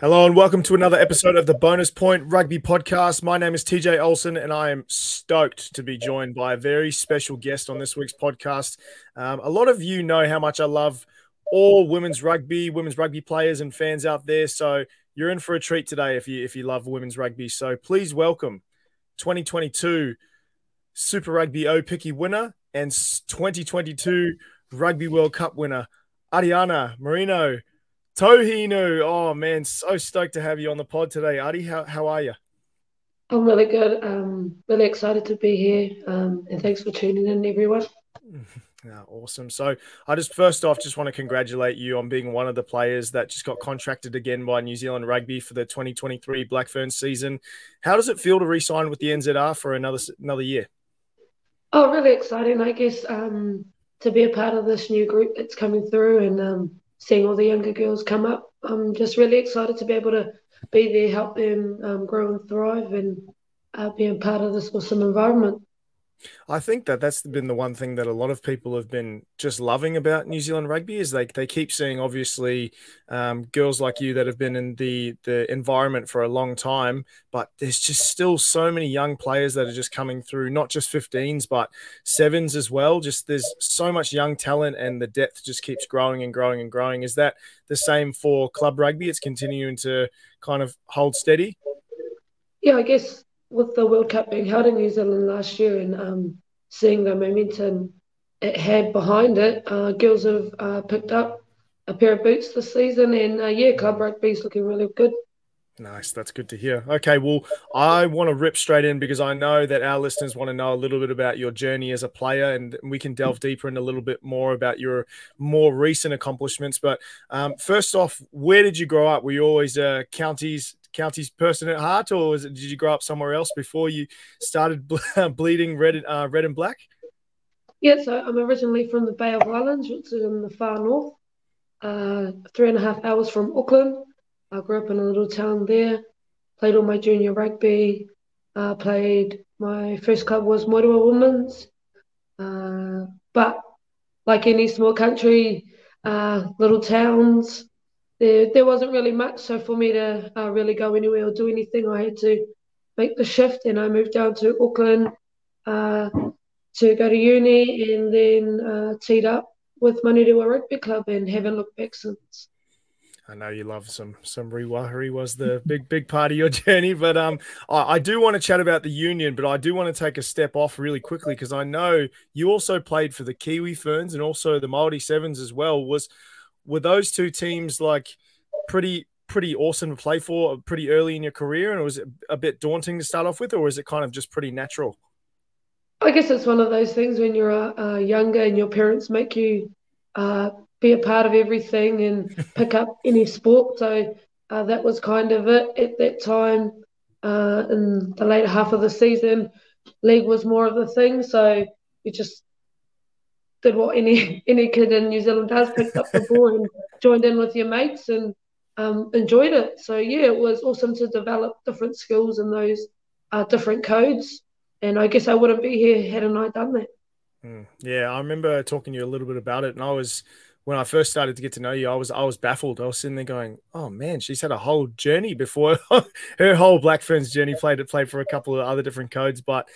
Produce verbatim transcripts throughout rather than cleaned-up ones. Hello and welcome to another episode of the Bonus Point Rugby Podcast. My name is T J Olsen and I am stoked to be joined by a very special guest on this week's podcast. Um, a lot of you know how much I love all women's rugby, women's rugby players and fans out there. So you're in for a treat today if you if you love women's rugby. So please welcome twenty twenty-two Super Rugby Aupiki winner and twenty twenty-two Rugby World Cup winner, Arihiana Marino-Tauhinu. Tauhinu, oh man, so stoked to have you on the pod today, Adi. How how are you? I'm really good. Um, really excited to be here, um, and thanks for tuning in, everyone. Yeah, awesome. So I just first off just want to congratulate you on being one of the players that just got contracted again by New Zealand Rugby for the twenty twenty-three Black Ferns season. How does it feel to re-sign with the N Z R for another another year? Oh, really exciting. I guess um, to be a part of this new group that's coming through and. Um, Seeing all the younger girls come up, I'm just really excited to be able to be there, help them um, grow and thrive and uh, being part of this awesome environment. I think that that's been the one thing that a lot of people have been just loving about New Zealand rugby is they, they keep seeing, obviously, um, girls like you that have been in the, the environment for a long time, but there's just still so many young players that are just coming through, not just fifteens, but sevens as well. Just there's so much young talent and the depth just keeps growing and growing and growing. Is that the same for club rugby? It's continuing to kind of hold steady? Yeah, I guess. With the World Cup being held in New Zealand last year and um, seeing the momentum it had behind it, uh, girls have uh, picked up a pair of boots this season and, uh, yeah, club rugby's looking really good. Nice. That's good to hear. Okay, well, I want to rip straight in because I know that our listeners want to know a little bit about your journey as a player and we can delve deeper in a little bit more about your more recent accomplishments. But um, first off, where did you grow up? Were you always a uh, counties counties person at heart or was it, did you grow up somewhere else before you started ble- bleeding red and, uh, red and black? Yeah, so I'm originally from the Bay of Islands, which is in the far north, uh, three and a half hours from Auckland. I grew up in a little town there, played all my junior rugby, uh, played my first club was Moerewa Women's. Uh, but like any small country, uh, little towns, there there wasn't really much. So for me to uh, really go anywhere or do anything, I had to make the shift and I moved down to Auckland uh, to go to uni and then uh, teed up with Manurewa Rugby Club and haven't looked back since. I know you love some some Rewa. Rewa's the big, big part of your journey. But um, I, I do want to chat about the union, but I do want to take a step off really quickly because I know you also played for the Kiwi Ferns and also the Māori Sevens as well. Was Were those two teams like pretty pretty awesome to play for pretty early in your career? And was it a bit daunting to start off with or was it kind of just pretty natural? I guess it's one of those things when you're uh, younger and your parents make you uh, – be a part of everything and pick up any sport. So uh, that was kind of it at that time. Uh, in the later half of the season, league was more of the thing. So we just did what any any kid in New Zealand does, picked up the ball and joined in with your mates and um, enjoyed it. So, yeah, it was awesome to develop different skills in those uh, different codes. And I guess I wouldn't be here hadn't I done that. Mm. Yeah, I remember talking to you a little bit about it and I was – when I first started to get to know you, I was I was baffled. I was sitting there going, "Oh man, she's had a whole journey before her whole Black Ferns journey. Played it, played for a couple of other different codes, but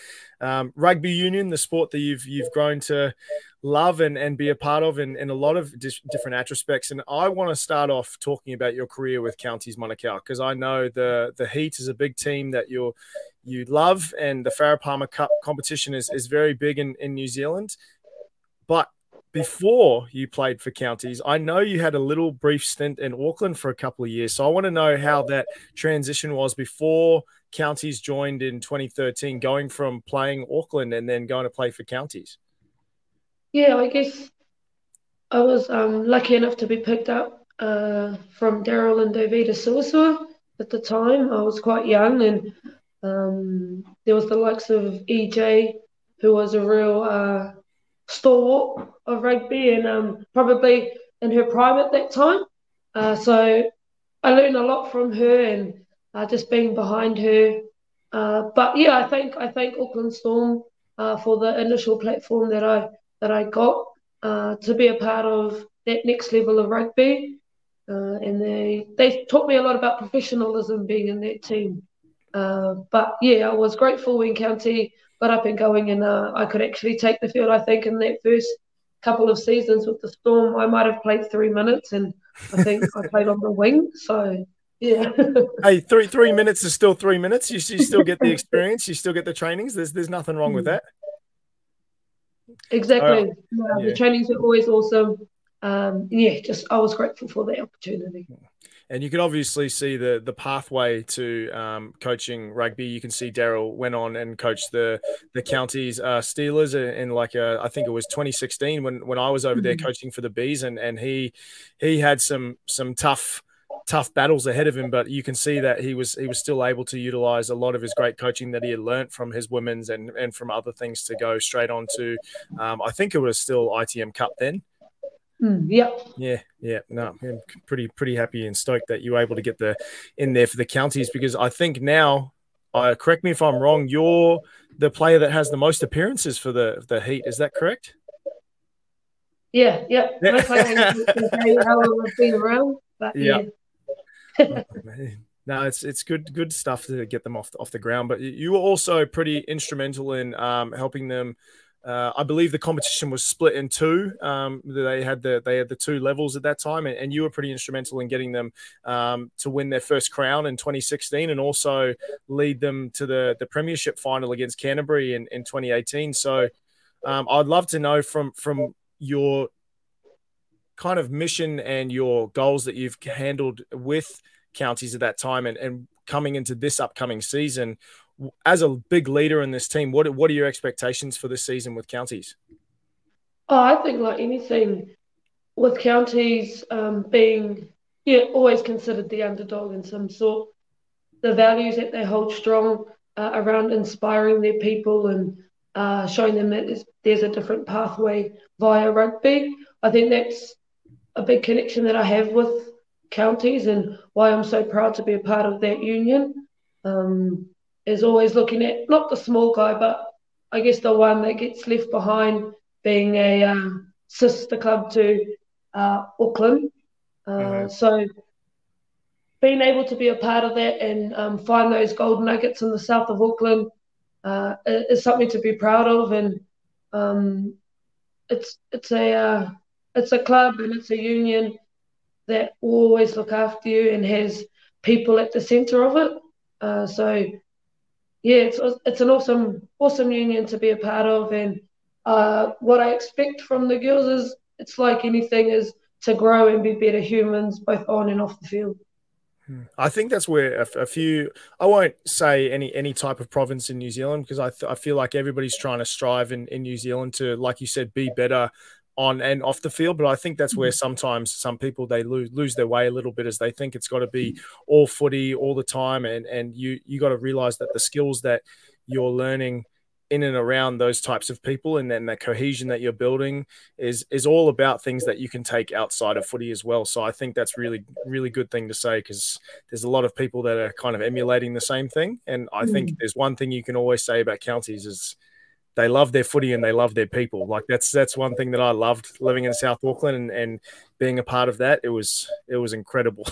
um, rugby union, the sport that you've you've grown to love and, and be a part of, in, in a lot of dis- different aspects. And I want to start off talking about your career with Counties Manukau because I know the the Heat is a big team that you're you love, and the Farah Palmer Cup competition is is very big in, in New Zealand, but before you played for Counties, I know you had a little brief stint in Auckland for a couple of years. So I want to know how that transition was before Counties joined in twenty thirteen, going from playing Auckland and then going to play for Counties. Yeah, I guess I was um, lucky enough to be picked up uh, from Daryl and Davida Sawasua at the time. I was quite young and um, there was the likes of E J, who was a real... Uh, stalwart of rugby and um, probably in her prime at that time. Uh, so I learned a lot from her and uh, just being behind her. Uh, but yeah, I thank I thank Auckland Storm uh, for the initial platform that I that I got uh, to be a part of that next level of rugby. Uh, and they, they taught me a lot about professionalism being in that team. Uh, but, yeah, I was grateful when County got up and going and uh, I could actually take the field. I think in that first couple of seasons with the Storm, I might have played three minutes and I think I played on the wing. So, yeah. Hey, three three minutes is still three minutes. You, you still get the experience. You still get the trainings. There's, there's nothing wrong with that. Exactly. Oh, yeah, yeah. The trainings are always awesome. Um, yeah, just I was grateful for the opportunity. And you can obviously see the the pathway to um, coaching rugby. You can see Daryl went on and coached the the counties uh, Steelers in, in like a, I think it was twenty sixteen when when I was over mm-hmm. there coaching for the Bees, and and he he had some some tough. tough battles ahead of him, but you can see that he was he was still able to utilize a lot of his great coaching that he had learnt from his women's and and from other things to go straight on to um I think it was still I T M Cup then. Mm, yeah. Yeah, yeah. No, I'm pretty pretty happy and stoked that you were able to get the in there for the counties, because I think now I uh, correct me if I'm wrong, you're the player that has the most appearances for the the Heat, is that correct? Yeah, yeah. No player how long I've been around, but yeah. yeah. Oh, no, it's it's good good stuff to get them off off the ground. But you were also pretty instrumental in um, helping them. Uh, I believe the competition was split in two. Um, they had the they had the two levels at that time, and, and you were pretty instrumental in getting them um, to win their first crown in twenty sixteen, and also lead them to the the premiership final against Canterbury in, in twenty eighteen. So um, I'd love to know from from your kind of mission and your goals that you've handled with counties at that time and, and coming into this upcoming season as a big leader in this team, what what are your expectations for this season with counties? Oh, I think like anything with counties um, being yeah, always considered the underdog in some sort, the values that they hold strong uh, around inspiring their people and uh, showing them that there's, there's a different pathway via rugby. I think that's a big connection that I have with counties and why I'm so proud to be a part of that union um, is always looking at not the small guy, but I guess the one that gets left behind, being a uh, sister club to uh, Auckland. Uh, mm-hmm. So being able to be a part of that and um, find those gold nuggets in the south of Auckland uh, is something to be proud of, and um, it's it's a uh, it's a club and it's a union that always look after you and has people at the centre of it. Uh, so, yeah, it's it's an awesome awesome union to be a part of. And uh, what I expect from the girls is it's like anything is to grow and be better humans both on and off the field. I think that's where a, a few – I won't say any any type of province in New Zealand, because I, th- I feel like everybody's trying to strive in, in New Zealand to, like you said, be better on and off the field, but I think that's where sometimes some people they lose lose their way a little bit, as they think it's got to be all footy all the time, and and you you got to realize that the skills that you're learning in and around those types of people, and then the cohesion that you're building is is all about things that you can take outside of footy as well. So I think that's really really good thing to say, because there's a lot of people that are kind of emulating the same thing, and I mm. think there's one thing you can always say about counties is they love their footy and they love their people. Like that's that's one thing that I loved living in South Auckland and, and being a part of that. It was it was incredible.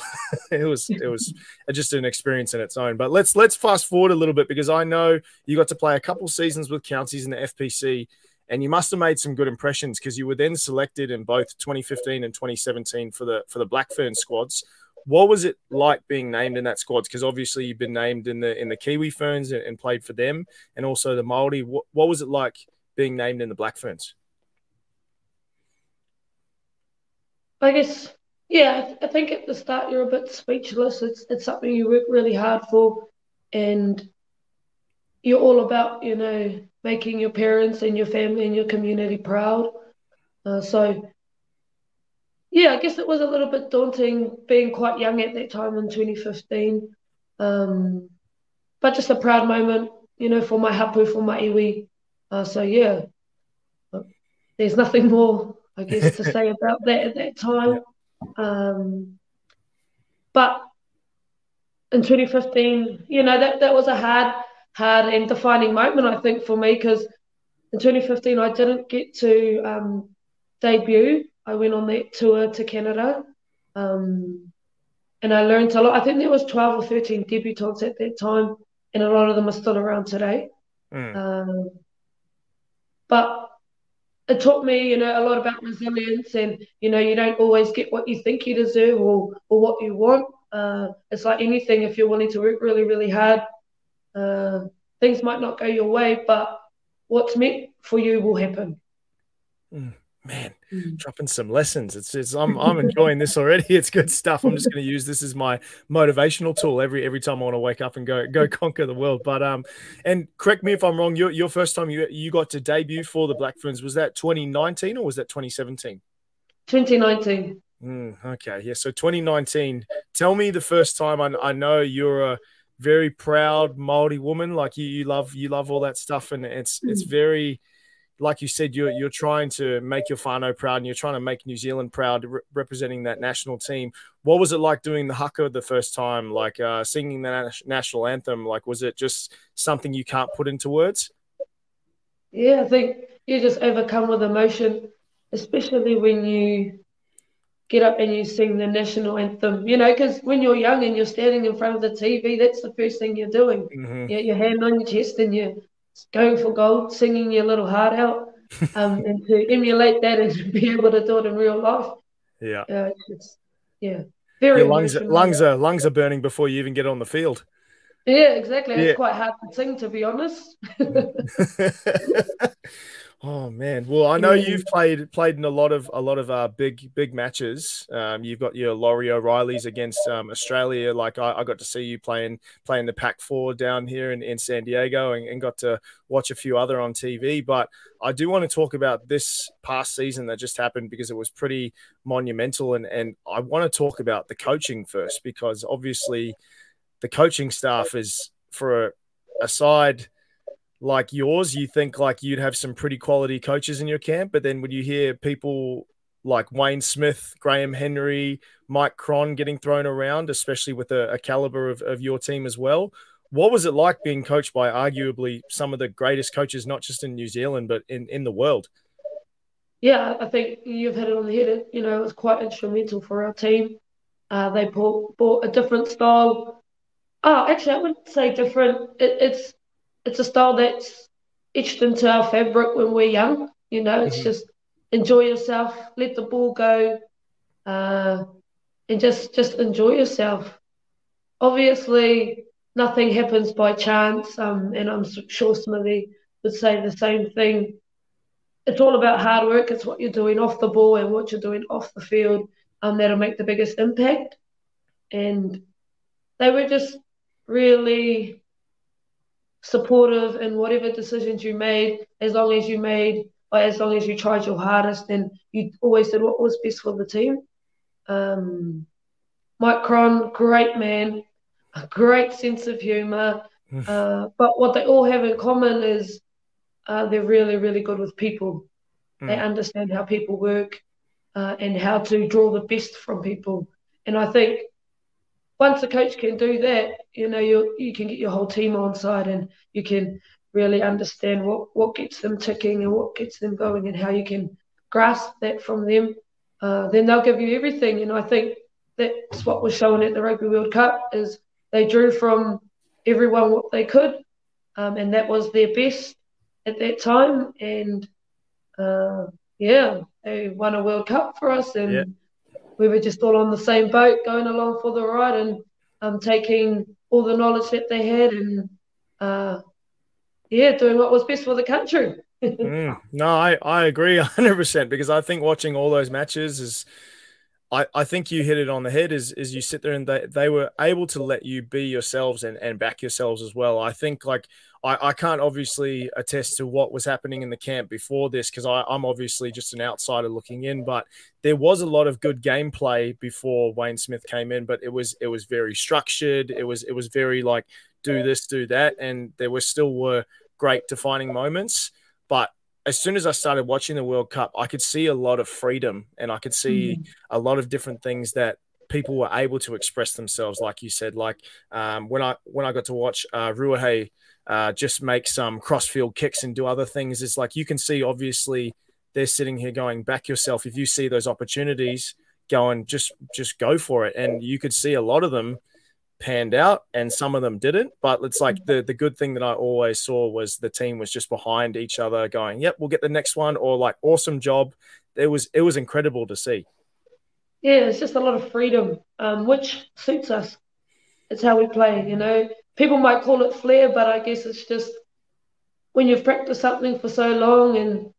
it was it was just an experience in its own. But let's let's fast forward a little bit, because I know you got to play a couple seasons with counties in the F P C, and you must have made some good impressions, because you were then selected in both twenty fifteen and twenty seventeen for the for the Black Ferns squads. What was it like being named in that squad? Because obviously you've been named in the in the Kiwi Ferns and, and played for them, and also the Māori. What, what was it like being named in the Black Ferns? I guess, yeah, I think at the start you're a bit speechless. It's it's something you work really hard for, and you're all about, you know, making your parents and your family and your community proud. Uh, so... Yeah, I guess it was a little bit daunting being quite young at that time in twenty fifteen. Um, but just a proud moment, you know, for my hapu, for my iwi. Uh, so, yeah, there's nothing more, I guess, to say about that at that time. Um, but in twenty fifteen, you know, that, that was a hard, hard and defining moment, I think, for me, because in twenty fifteen I didn't get to um, debut. I went on that tour to Canada Um, and I learned a lot. I think there was twelve or thirteen debutants at that time, and a lot of them are still around today. Mm. Um, but it taught me, you know, a lot about resilience, and, you know, you don't always get what you think you deserve or, or what you want. Uh, it's like anything. If you're willing to work really, really hard, uh, things might not go your way, but what's meant for you will happen. Mm. Man, mm. dropping some lessons. It's, it's I'm I'm enjoying this already. It's good stuff. I'm just going to use this as my motivational tool every every time I want to wake up and go go conquer the world. But um, and correct me if I'm wrong. Your your first time you you got to debut for the Black Ferns, was that twenty nineteen or was that twenty seventeen? twenty nineteen. Mm, okay, yeah. So twenty nineteen. Tell me the first time. I I know you're a very proud Māori woman. Like you you love you love all that stuff, and it's it's very. Like you said, you're, you're trying to make your whānau proud, and you're trying to make New Zealand proud, re- representing that national team. What was it like doing the haka the first time, like uh, singing the national anthem? Like, was it just something you can't put into words? Yeah, I think you're just overcome with emotion, especially when you get up and you sing the national anthem. You know, because when you're young and you're standing in front of the T V, that's the first thing you're doing. Mm-hmm. You get your hand on your chest and you're going for gold, singing your little heart out, um, and to emulate that and to be able to do it in real life. Yeah, uh, it's, yeah, very. Your lungs, lungs are lungs are burning before you even get on the field. Yeah, exactly. Yeah. It's quite hard to sing, to be honest. Oh man, well I know you've played played in a lot of a lot of uh, big big matches. Um, you've got your Laurie O'Reillys against um, Australia. Like I, I got to see you playing playing the Pac Four down here in, in San Diego, and, and got to watch a few other on T V. But I do want to talk about this past season that just happened, because it was pretty monumental, and and I want to talk about the coaching first, because obviously the coaching staff is for a, a side like yours, you think like you'd have some pretty quality coaches in your camp, but then when you hear people like Wayne Smith, Graham Henry, Mike Cron getting thrown around, especially with a, a caliber of, of your team as well, what was it like being coached by arguably some of the greatest coaches, not just in New Zealand, but in, in the world? Yeah, I think you've hit it on the head. You know, it was quite instrumental for our team. Uh, they brought, brought a different style. Oh, actually, I wouldn't say different. It, it's, It's a style that's etched into our fabric when we're young. You know, it's mm-hmm. just enjoy yourself, let the ball go, uh, and just, just enjoy yourself. Obviously, nothing happens by chance, um, and I'm sure Smithy would say the same thing. It's all about hard work. It's what you're doing off the ball and what you're doing off the field um, that'll make the biggest impact. And they were just really supportive in whatever decisions you made, as long as you made, or as long as you tried your hardest and you always did what was best for the team. Um, Mike Cron, great man, a great sense of humour. Uh, but what they all have in common is uh, they're really, really good with people. Mm. They understand how people work uh, and how to draw the best from people. And I think once a coach can do that, you know, you you can get your whole team on side, and you can really understand what, what gets them ticking and what gets them going and how you can grasp that from them. Uh, then they'll give you everything. And I think that's what was shown at the Rugby World Cup, is they drew from everyone what they could, um, and that was their best at that time. And, uh, yeah, they won a World Cup for us, and yeah. We were just all on the same boat, going along for the ride, and um, taking all the knowledge that they had, and uh, yeah, doing what was best for the country. mm, no, I, I agree one hundred percent, because I think watching all those matches is, I, I think you hit it on the head. Is is you sit there and they, they were able to let you be yourselves and, and back yourselves as well. I think like I, I can't obviously attest to what was happening in the camp before this, because I'm obviously just an outsider looking in. But there was a lot of good gameplay before Wayne Smith came in, but it was it was very structured. It was it was very like do this, do that, and there were still were great defining moments. But as soon as I started watching the World Cup, I could see a lot of freedom, and I could see mm. a lot of different things that people were able to express themselves. Like you said, like um, when I when I got to watch uh, Ruahe uh, just make some crossfield kicks and do other things, it's like you can see obviously they're sitting here going back yourself. If you see those opportunities, going, just just go for it. And you could see a lot of them panned out and some of them didn't. But it's like the, the good thing that I always saw was the team was just behind each other going, yep, we'll get the next one, or like, awesome job. It was, it was incredible to see. Yeah, it's just a lot of freedom, um, which suits us. It's how we play, you know. People might call it flair, but I guess it's just when you've practiced something for so long and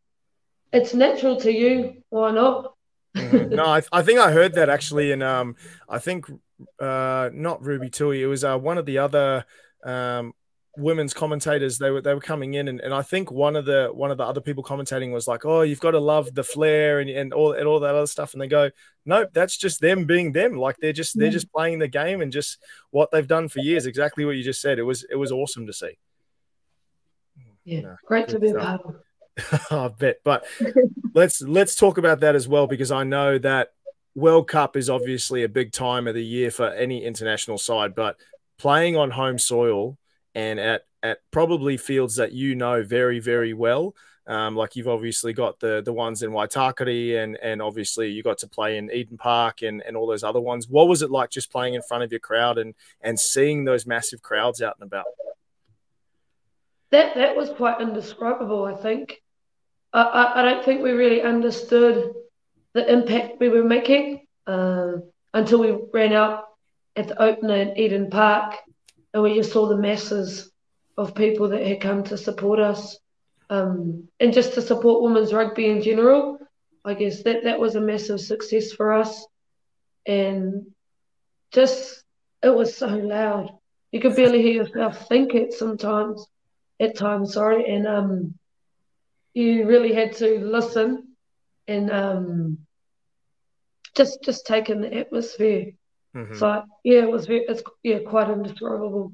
it's natural to you, why not? Mm-hmm. No, I, th- I think I heard that actually in, um, I think uh, not Ruby Tui, it was uh, one of the other um, women's commentators. They were they were coming in, and, and I think one of the one of the other people commentating was like, oh, you've got to love the flair and, and all and all that other stuff. And they go, nope, that's just them being them. Like they're just they're just playing the game and just what they've done for years. Exactly what you just said. It was it was awesome to see. Yeah, no, great to be a part of. I bet. But let's let's talk about that as well, because I know that World Cup is obviously a big time of the year for any international side, but playing on home soil and at at probably fields that you know very, very well, um, like you've obviously got the the ones in Waitakere and and obviously you got to play in Eden Park and, and all those other ones. What was it like just playing in front of your crowd and and seeing those massive crowds out and about? That that was quite indescribable, I think. I, I, I don't think we really understood the impact we were making um, until we ran out at the opener in Eden Park and we just saw the masses of people that had come to support us um, and just to support women's rugby in general. I guess that, that was a massive success for us. And just, it was so loud. You could barely hear yourself think it sometimes. At times, sorry, and um, you really had to listen and um, just just take in the atmosphere. Mm-hmm. So yeah, it was very, it's yeah quite indescribable.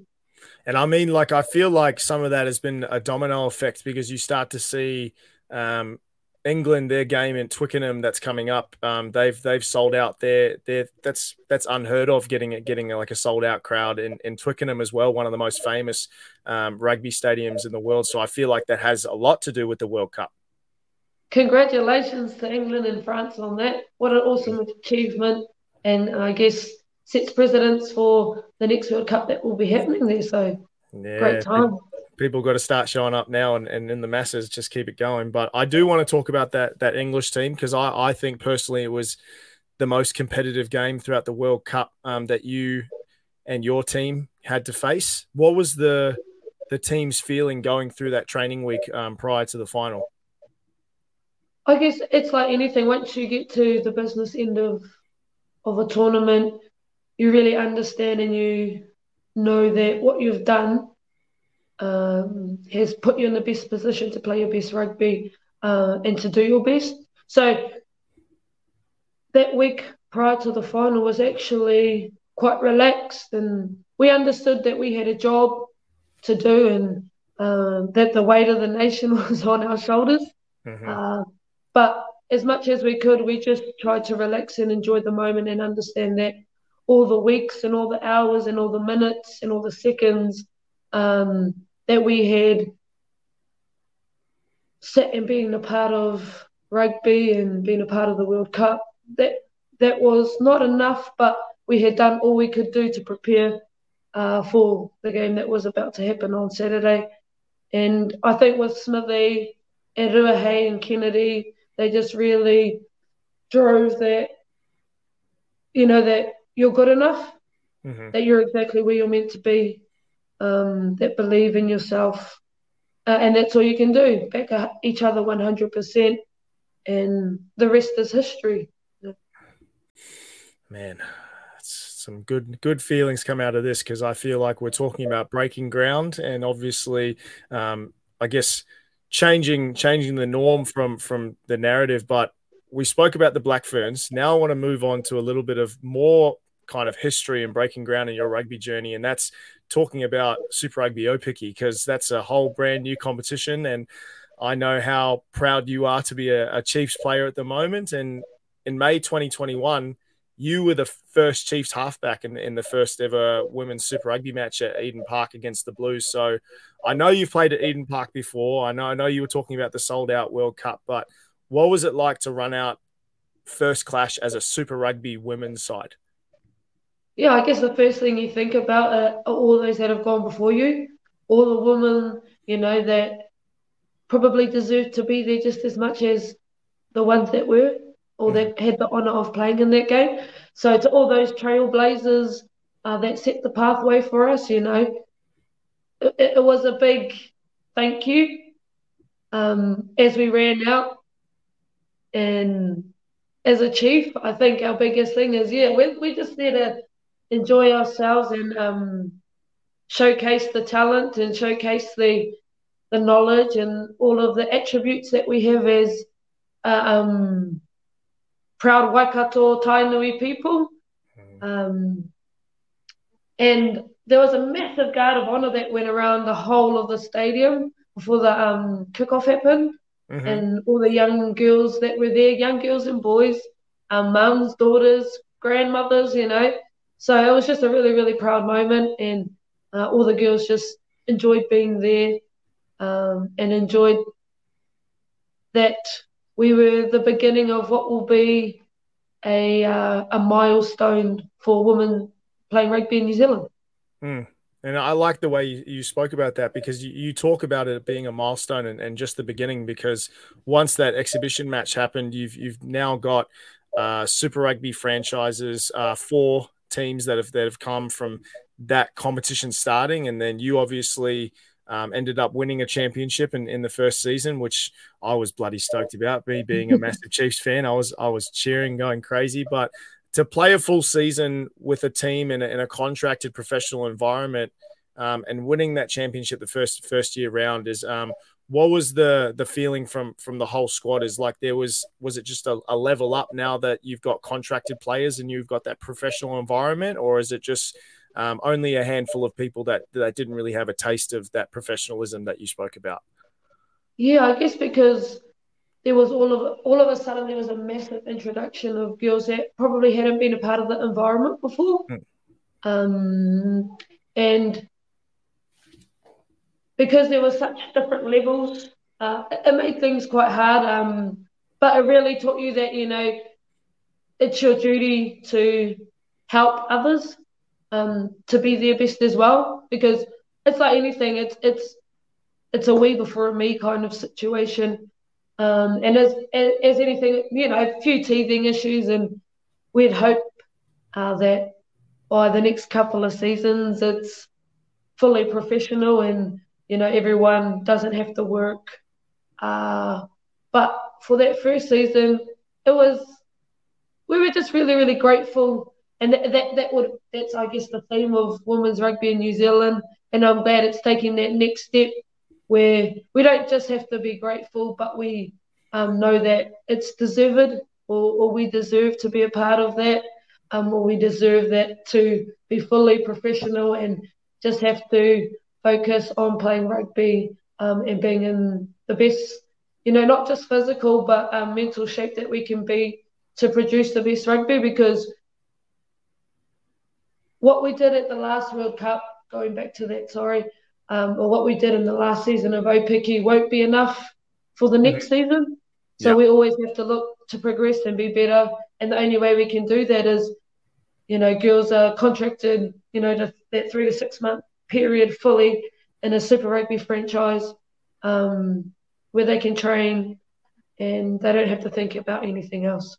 And I mean, like I feel like some of that has been a domino effect because you start to see um, England, their game in Twickenham that's coming up. Um, they've they've sold out their their that's that's unheard of, getting it getting like a sold out crowd in, in Twickenham as well, one of the most famous um, rugby stadiums in the world. So I feel like that has a lot to do with the World Cup. Congratulations to England and France on that. What an awesome achievement, and I guess sets precedents for the next World Cup that will be happening there. So yeah, great time. It- People got to start showing up now and, and in the masses, just keep it going. But I do want to talk about that that English team because I, I think personally it was the most competitive game throughout the World Cup um, that you and your team had to face. What was the the team's feeling going through that training week um, prior to the final? I guess it's like anything. Once you get to the business end of of a tournament, you really understand and you know that what you've done Um, has put you in the best position to play your best rugby uh, and to do your best. So that week prior to the final was actually quite relaxed, and we understood that we had a job to do and um, that the weight of the nation was on our shoulders. Mm-hmm. Uh, but as much as we could, we just tried to relax and enjoy the moment and understand that all the weeks and all the hours and all the minutes and all the seconds um that we had sat and being a part of rugby and being a part of the World Cup, that that was not enough, but we had done all we could do to prepare uh, for the game that was about to happen on Saturday. And I think with Smithy and Ruahei and Kennedy, they just really drove that, you know, that you're good enough, mm-hmm. that you're exactly where you're meant to be, Um, that believe in yourself, uh, and that's all you can do. Back each other one hundred percent, and the rest is history. Man, some good good feelings come out of this because I feel like we're talking about breaking ground and obviously, um, I guess, changing changing the norm from from the narrative. But we spoke about the Black Ferns. Now I want to move on to a little bit of more kind of history and breaking ground in your rugby journey, and that's talking about Super Rugby Aupiki, because that's a whole brand new competition, and I know how proud you are to be a, a Chiefs player at the moment. And in May twenty twenty-one, you were the first Chiefs halfback in, in the first ever women's Super Rugby match at Eden Park against the Blues. So I know you've played at Eden Park before. I know, I know you were talking about the sold-out World Cup, but what was it like to run out first clash as a Super Rugby women's side? Yeah, I guess the first thing you think about are all those that have gone before you, all the women, you know, that probably deserve to be there just as much as the ones that were or that had the honour of playing in that game. So to all those trailblazers uh, that set the pathway for us, you know, it, it was a big thank you um, as we ran out. And as a Chief, I think our biggest thing is, yeah, we're, we're just there to enjoy ourselves and um, showcase the talent and showcase the the knowledge and all of the attributes that we have as uh, um, proud Waikato Tainui people. Mm. Um, and there was a massive guard of honour that went around the whole of the stadium before the um, kickoff happened. Mm-hmm. And all the young girls that were there, young girls and boys, um, mums, daughters, grandmothers, you know. So it was just a really, really proud moment, and uh, all the girls just enjoyed being there um, and enjoyed that we were the beginning of what will be a uh, a milestone for women playing rugby in New Zealand. Mm. And I like the way you, you spoke about that, because you, you talk about it being a milestone and, and just the beginning, because once that exhibition match happened, you've you've now got uh, Super Rugby franchises, uh, four teams that have that have come from that competition starting, and then you obviously um, ended up winning a championship in, in the first season, which I was bloody stoked about. Me being a massive Chiefs fan, I was I was cheering, going crazy, but to play a full season with a team in a, in a contracted professional environment um, and winning that championship the first first year round is um, what was the the feeling from from the whole squad? Is like there was was it just a, a level up now that you've got contracted players and you've got that professional environment, or is it just um, only a handful of people that that didn't really have a taste of that professionalism that you spoke about? Yeah, I guess because there was all of all of a sudden there was a massive introduction of girls that probably hadn't been a part of the environment before. Mm. Um, and because there were such different levels, uh, it, it made things quite hard. Um, but it really taught you that, you know, it's your duty to help others um, to be their best as well, because it's like anything, it's, it's, it's a we before a me kind of situation. Um, and as, as as anything, you know, a few teething issues, and we'd hope uh, that by the next couple of seasons it's fully professional and, you know, everyone doesn't have to work. Uh, but for that first season, it was, we were just really, really grateful. And that, that, that would, that's, I guess, the theme of women's rugby in New Zealand. And I'm glad it's taking that next step, where we don't just have to be grateful, but we um, know that it's deserved, or, or we deserve to be a part of that, um, or we deserve that to be fully professional and just have to focus on playing rugby um, and being in the best, you know, not just physical, but um, mental shape that we can be to produce the best rugby. Because what we did at the last World Cup, going back to that, sorry, Um, or what we did in the last season of Aupiki won't be enough for the next mm-hmm. season. So yeah. we always have to look to progress and be better. And the only way we can do that is, you know, girls are contracted, you know, to that three to six month period fully in a Super Rugby franchise um, where they can train and they don't have to think about anything else.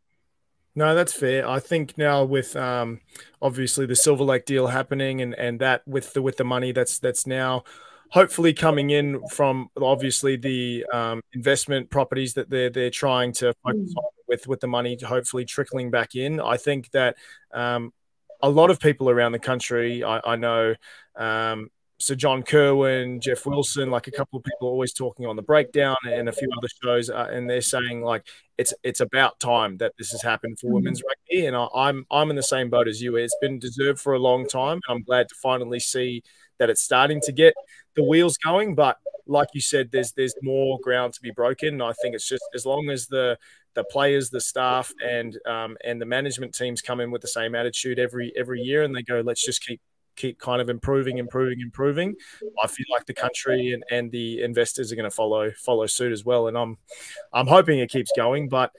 No, that's fair. I think now with um, obviously the Silver Lake deal happening, and, and that with the with the money that's that's now hopefully coming in from obviously the um, investment properties that they're they're trying to focus on with with the money hopefully trickling back in. I think that um, a lot of people around the country, I, I know. Um, So John Kerwin, Jeff Wilson, like a couple of people always talking on The Breakdown and a few other shows, uh, and they're saying like it's it's about time that this has happened for women's rugby, and I, I'm I'm in the same boat as you. It's been deserved for a long time, and I'm glad to finally see that it's starting to get the wheels going. But like you said, there's there's more ground to be broken. And I think it's just as long as the the players, the staff, and um, and the management teams come in with the same attitude every every year, and they go, let's just keep. keep kind of improving, improving, improving, I feel like the country and, and the investors are going to follow follow suit as well. And I'm I'm hoping it keeps going. But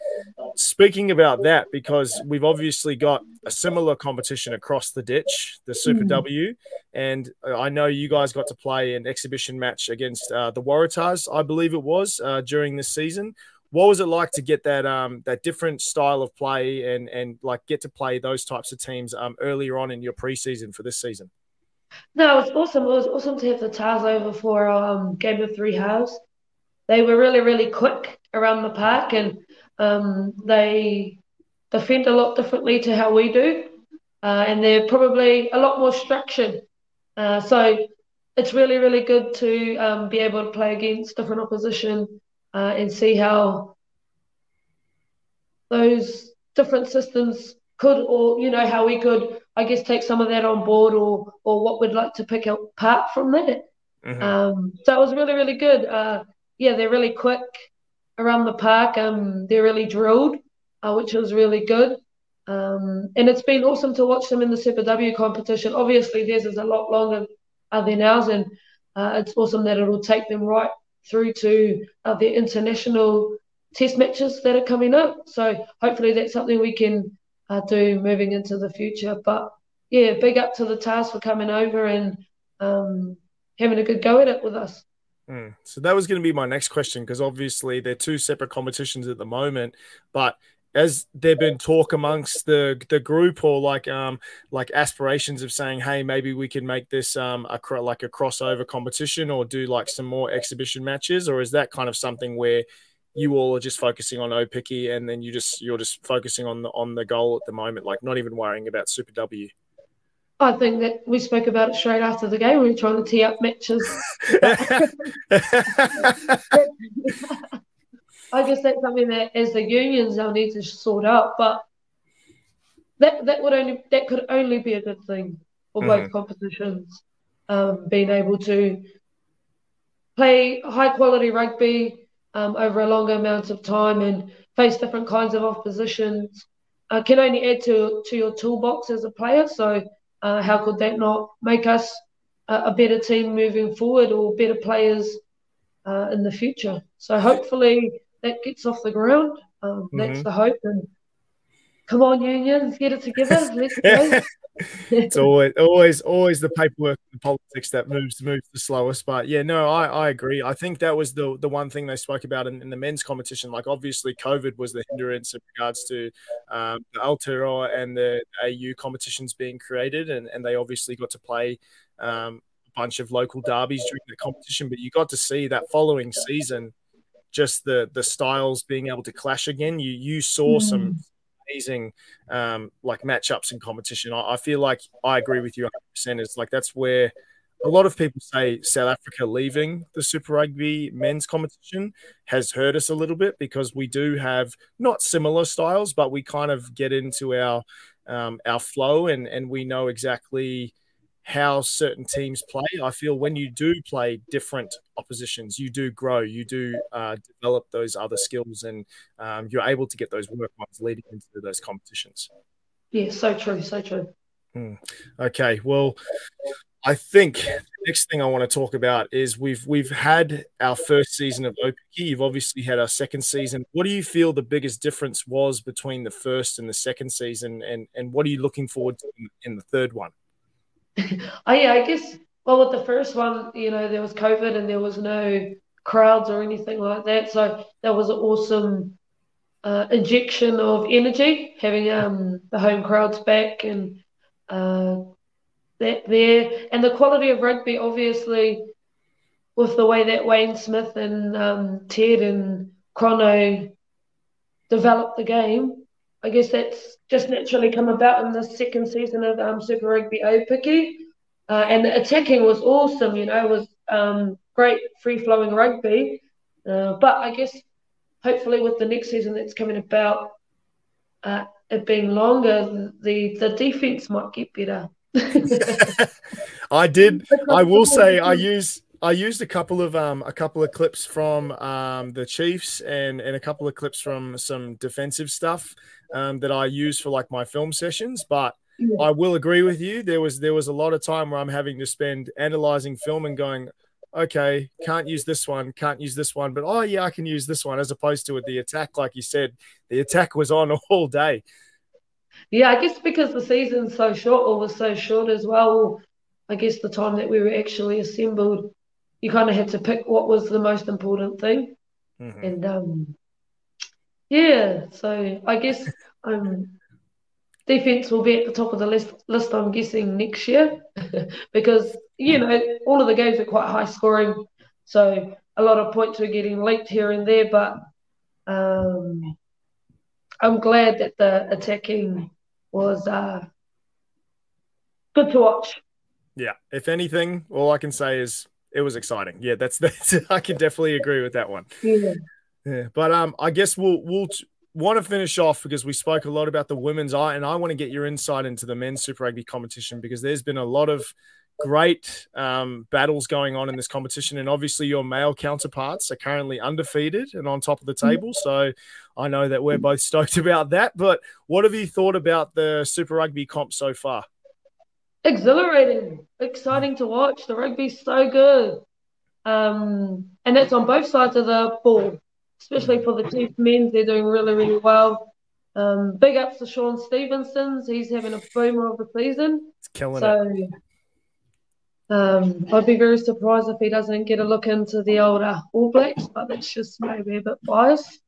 speaking about that, because we've obviously got a similar competition across the ditch, the Super mm. W, and I know you guys got to play an exhibition match against uh, the Waratahs, I believe it was, uh, during this season. What was it like to get that um, that different style of play and and like get to play those types of teams um, earlier on in your preseason for this season? No, it was awesome. It was awesome to have the Tars over for our um, game of three halves. They were really really quick around the park, and um, they defend a lot differently to how we do, uh, and they're probably a lot more structured. Uh, so it's really really good to um, be able to play against different opposition. Uh, and see how those different systems could, or, you know, how we could, I guess, take some of that on board or or what we'd like to pick apart from that. Mm-hmm. Um, so it was really, really good. Uh, yeah, they're really quick around the park. Um, they're really drilled, uh, which was really good. Um, and it's been awesome to watch them in the Super W competition. Obviously, theirs is a lot longer uh, than ours, and uh, it's awesome that it'll take them right through to uh, the international test matches that are coming up. So hopefully that's something we can uh, do moving into the future. But, yeah, big up to the Tars for coming over and um, having a good go at it with us. Mm. So that was going to be my next question, because obviously they're two separate competitions at the moment, but has there been talk amongst the the group or like um like aspirations of saying, hey, maybe we can make this um a cro- like a crossover competition or do like some more exhibition matches? Or is that kind of something where you all are just focusing on Aupiki and then you just you're just focusing on the on the goal at the moment, like not even worrying about Super W? I think that we spoke about it straight after the game. We were trying to tee up matches. I guess that's something that, as the unions, they'll need to sort out. But that that would only that could only be a good thing for both mm-hmm. competitions, um, being able to play high quality rugby um, over a longer amount of time and face different kinds of oppositions uh, can only add to to your toolbox as a player. So uh, how could that not make us a, a better team moving forward or better players uh, in the future? So hopefully that gets off the ground. Um, mm-hmm. That's the hope. And come on, unions, get it together. Let's go. It's always, always, always the paperwork and politics that moves moves the slowest. But yeah, no, I, I agree. I think that was the the one thing they spoke about in, in the men's competition. Like obviously, COVID was the hindrance in regards to um, the Aotearoa and the A U competitions being created, and and they obviously got to play. Um, bunch of local derbies during the competition, but you got to see that following season just the the styles being able to clash again. You you saw mm. some amazing um like matchups in competition. I, I feel like I agree with you one hundred percent. It's like that's where a lot of people say South Africa leaving the Super Rugby men's competition has hurt us a little bit, because we do have not similar styles, but we kind of get into our um our flow and and we know exactly how certain teams play. I feel when you do play different oppositions, you do grow, you do uh, develop those other skills, and um, you're able to get those work ones leading into those competitions. Yeah, so true, so true. Hmm. Okay, well, I think the next thing I want to talk about is we've we've had our first season of Aupiki. You've obviously had our second season. What do you feel the biggest difference was between the first and the second season, and, and what are you looking forward to in, in the third one? Oh, yeah, I guess, well, with the first one, you know, there was COVID and there was no crowds or anything like that. So that was an awesome uh, injection of energy, having um, the home crowds back and uh, that there. And the quality of rugby, obviously, with the way that Wayne Smith and um, Ted and Crono developed the game, I guess that's just naturally come about in the second season of um, Super Rugby Aupiki. Uh, and the attacking was awesome, you know, it was um, great free-flowing rugby. Uh, but I guess hopefully with the next season that's coming about, uh, it being longer, the, the defence might get better. I did. I will say I use... I used a couple of um, a couple of clips from um, the Chiefs and and a couple of clips from some defensive stuff um, that I use for like my film sessions. But yeah. I will agree with you. There was there was a lot of time where I'm having to spend analyzing film and going, okay, can't use this one, can't use this one, but oh yeah, I can use this one, as opposed to the attack, like you said, the attack was on all day. Yeah, I guess because the season's so short, or was so short as well, I guess the time that we were actually assembled, you kind of had to pick what was the most important thing. Mm-hmm. And um, yeah, so I guess um, defence will be at the top of the list, list I'm guessing, next year because, you know, all of the games are quite high scoring, so a lot of points are getting leaked here and there, but um, I'm glad that the attacking was uh, good to watch. Yeah, if anything, all I can say is it was exciting. Yeah, that's that's. I can definitely agree with that one. Yeah, yeah. But um, I guess we'll we'll t- want to finish off because we spoke a lot about the women's eye, and I want to get your insight into the men's Super Rugby competition because there's been a lot of great um, battles going on in this competition, and obviously your male counterparts are currently undefeated and on top of the table, so I know that we're both stoked about that. But what have you thought about the Super Rugby comp so far? Exhilarating, exciting to watch. The rugby's so good, um, and that's on both sides of the ball, especially for the Chiefs men. They're doing really, really well. Um, big ups to Sean Stevenson's. He's having a boomer of the season. It's killing so, it. Um, I'd be very surprised if he doesn't get a look into the older All Blacks, but that's just maybe a bit biased.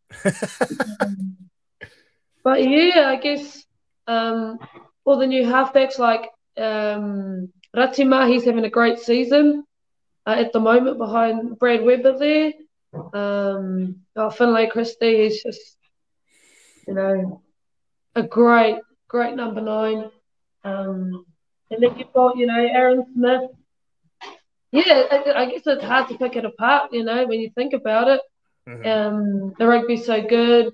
um, but, yeah, I guess um, all the new halfbacks like um, Ratima, he's having a great season uh, at the moment behind Brad Webber there. Um, oh, Finlay Christie, he's just, you know, a great, great number nine. Um, and then you've got, you know, Aaron Smith. Yeah, I guess it's hard to pick it apart, you know, when you think about it. Mm-hmm. Um, the rugby's so good.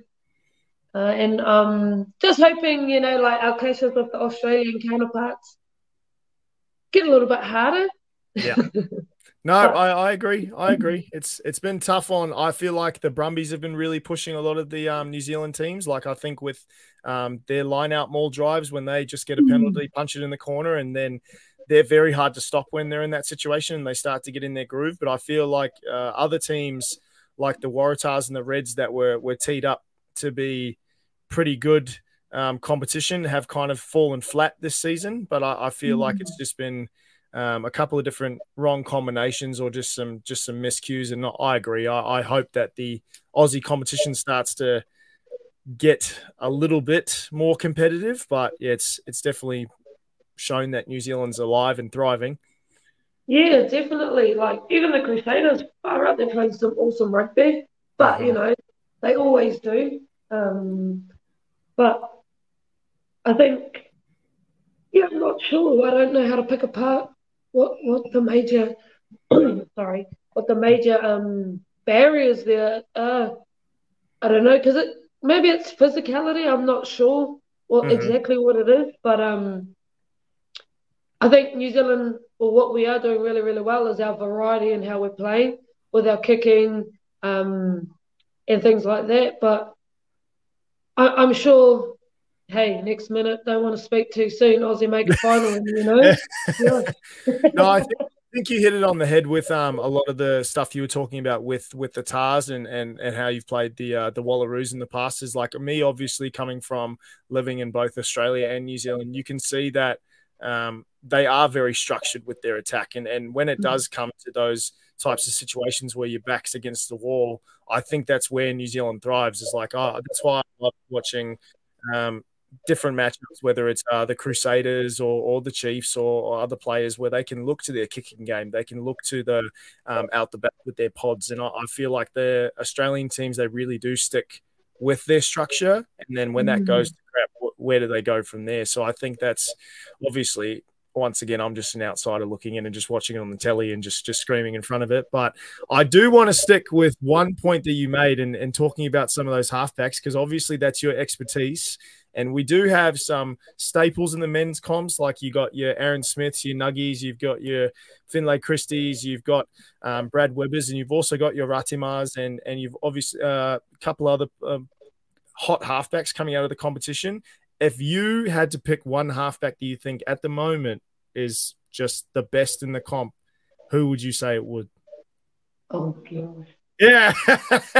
Uh, and um, just hoping, you know, like our clashes with the Australian counterparts get a little bit harder. Yeah. No, I, I agree. I agree. It's It's been tough on – I feel like the Brumbies have been really pushing a lot of the um, New Zealand teams. Like I think with um, their line-out maul drives when they just get a penalty, punch it in the corner, and then – they're very hard to stop when they're in that situation and they start to get in their groove. But I feel like uh, other teams like the Waratahs and the Reds that were were teed up to be pretty good um, competition have kind of fallen flat this season. But I, I feel mm-hmm. like it's just been um, a couple of different wrong combinations or just some just some miscues. And not, I agree. I, I hope that the Aussie competition starts to get a little bit more competitive. But yeah, it's it's definitely shown that New Zealand's alive and thriving. Yeah, definitely. Like, even the Crusaders, far out, they're playing some awesome rugby. But, you know, they always do. Um, but I think, yeah, I'm not sure. I don't know how to pick apart what, what the major, sorry, what the major um, barriers there are. I don't know, because it maybe it's physicality. I'm not sure what mm-hmm. exactly what it is. But, um, I think New Zealand, or well, what we are doing really, really well is our variety and how we're playing with our kicking um, and things like that. But I, I'm sure, hey, next minute, don't want to speak too soon. Aussie make a final, you know? Yeah. No, I think, I think you hit it on the head with um, a lot of the stuff you were talking about with with the Tars and and, and how you've played the uh, the Wallaroos in the past. Is like me, obviously, coming from living in both Australia and New Zealand, you can see that Um, they are very structured with their attack. And, and when it does come to those types of situations where your back's against the wall, I think that's where New Zealand thrives. It's like, oh, that's why I love watching um, different matchups, whether it's uh, the Crusaders or, or the Chiefs or, or other players where they can look to their kicking game. They can look to the um, out the back with their pods. And I, I feel like the Australian teams, they really do stick with their structure. And then when that goes to crap, where do they go from there? So I think that's obviously, once again, I'm just an outsider looking in and just watching it on the telly and just, just screaming in front of it. But I do want to stick with one point that you made and, and talking about some of those halfbacks, because obviously that's your expertise. And we do have some staples in the men's comps, like you got your Aaron Smiths, your Nuggies, you've got your Finlay Christies, you've got um, Brad Webbers, and you've also got your Ratimars, and, and you've obviously uh, a couple other um, hot halfbacks coming out of the competition. if you had to pick one halfback that you think at the moment is just the best in the comp, who would you say it would? Oh, God. Yeah. That's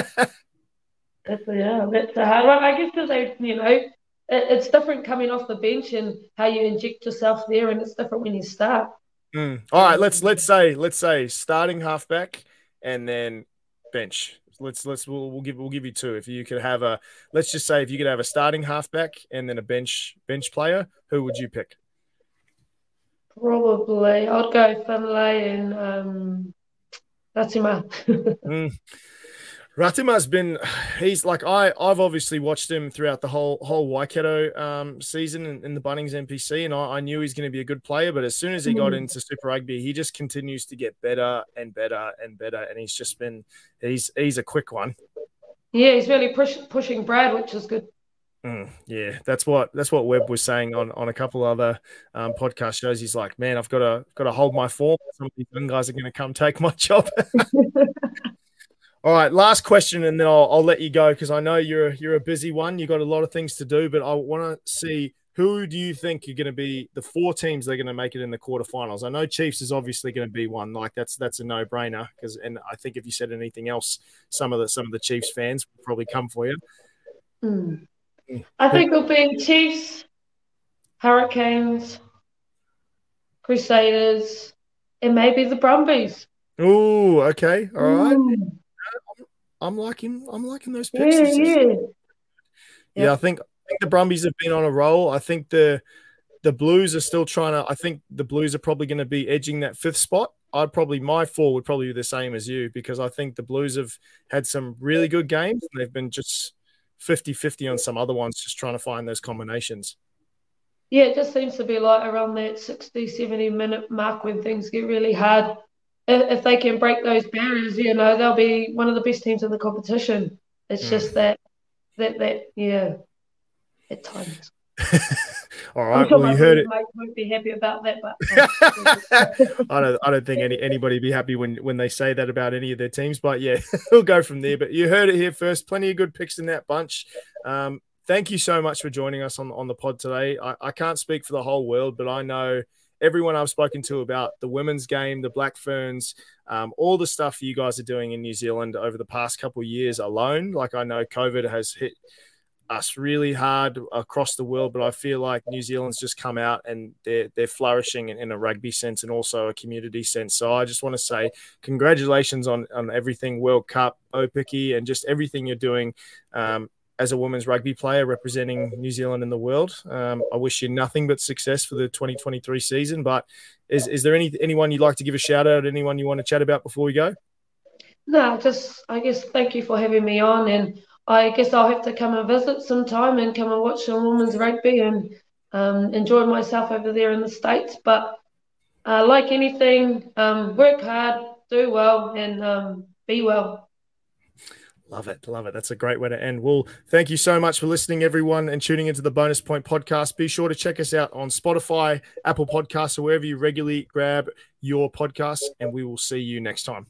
a, yeah, that's a hard one. I guess because, you know, it, it's different coming off the bench and how you inject yourself there, and it's different when you start. Mm. All right, let's let's say let's say starting halfback and then bench. Let's let's we'll, we'll give we'll give you two. If you could have a, let's just say if you could have a starting halfback and then a bench bench player, who would you pick? Probably I'd go Finlay and um, Ratima. mm. Ratima's been, he's like, I, I've obviously watched him throughout the whole whole Waikato um, season in, in the Bunnings N P C, and I, I knew he's going to be a good player, but as soon as he got into Super Rugby, he just continues to get better and better and better, and he's just been, he's he's a quick one. Yeah, he's really push, pushing Brad, which is good. Mm, yeah, that's what that's what Webb was saying on, on a couple other um, podcast shows. He's like, man, I've got to, got to hold my form. Some of these young guys are going to come take my job. All right, last question, and then I'll, I'll let you go because I know you're you're a busy one. You've got a lot of things to do, but I want to see, who do you think are going to be the four teams that are going to make it in the quarterfinals? I know Chiefs is obviously going to be one. Like that's that's a no-brainer because, and I think if you said anything else, some of the some of the Chiefs fans would probably come for you. Mm. I think it'll be Chiefs, Hurricanes, Crusaders, and maybe the Brumbies. Oh, okay, all right. Mm. I'm liking, I'm liking those picks. Yeah, yeah. yeah, yeah. I think, I think the Brumbies have been on a roll. I think the the Blues are still trying to. I think the Blues are probably going to be edging that fifth spot. I'd probably my four would probably be the same as you because I think the Blues have had some really good games and they've been just fifty-fifty on some other ones, just trying to find those combinations. Yeah, it just seems to be like around that sixty, seventy minute mark when things get really hard. If they can break those barriers, you know, they'll be one of the best teams in the competition. It's mm. just that, that, that, yeah, at times. All right, I'm sure well, you heard it. I won't be happy about that, but I don't, I don't think any anybody would be happy when, when they say that about any of their teams. But yeah, we'll go from there. But you heard it here first. Plenty of good picks in that bunch. Um, thank you so much for joining us on, on the pod today. I, I can't speak for the whole world, but I know everyone I've spoken to about the women's game, the Black Ferns, um, all the stuff you guys are doing in New Zealand over the past couple of years alone. Like I know COVID has hit us really hard across the world, but I feel like New Zealand's just come out and they're, they're flourishing in, in a rugby sense and also a community sense. So I just want to say congratulations on, on everything, World Cup, Aupiki, and just everything you're doing um, as a women's rugby player representing New Zealand in the world. Um, I wish you nothing but success for the twenty twenty-three season, but is is there any anyone you'd like to give a shout out, anyone you want to chat about before we go? No, just, I guess, thank you for having me on, and I guess I'll have to come and visit sometime and come and watch some women's rugby and um, enjoy myself over there in the States. But uh, like anything, um, work hard, do well, and um, be well. Love it. Love it. That's a great way to end. Well, thank you so much for listening, everyone, and tuning into the Bonus Point podcast. Be sure to check us out on Spotify, Apple Podcasts, or wherever you regularly grab your podcasts, and we will see you next time.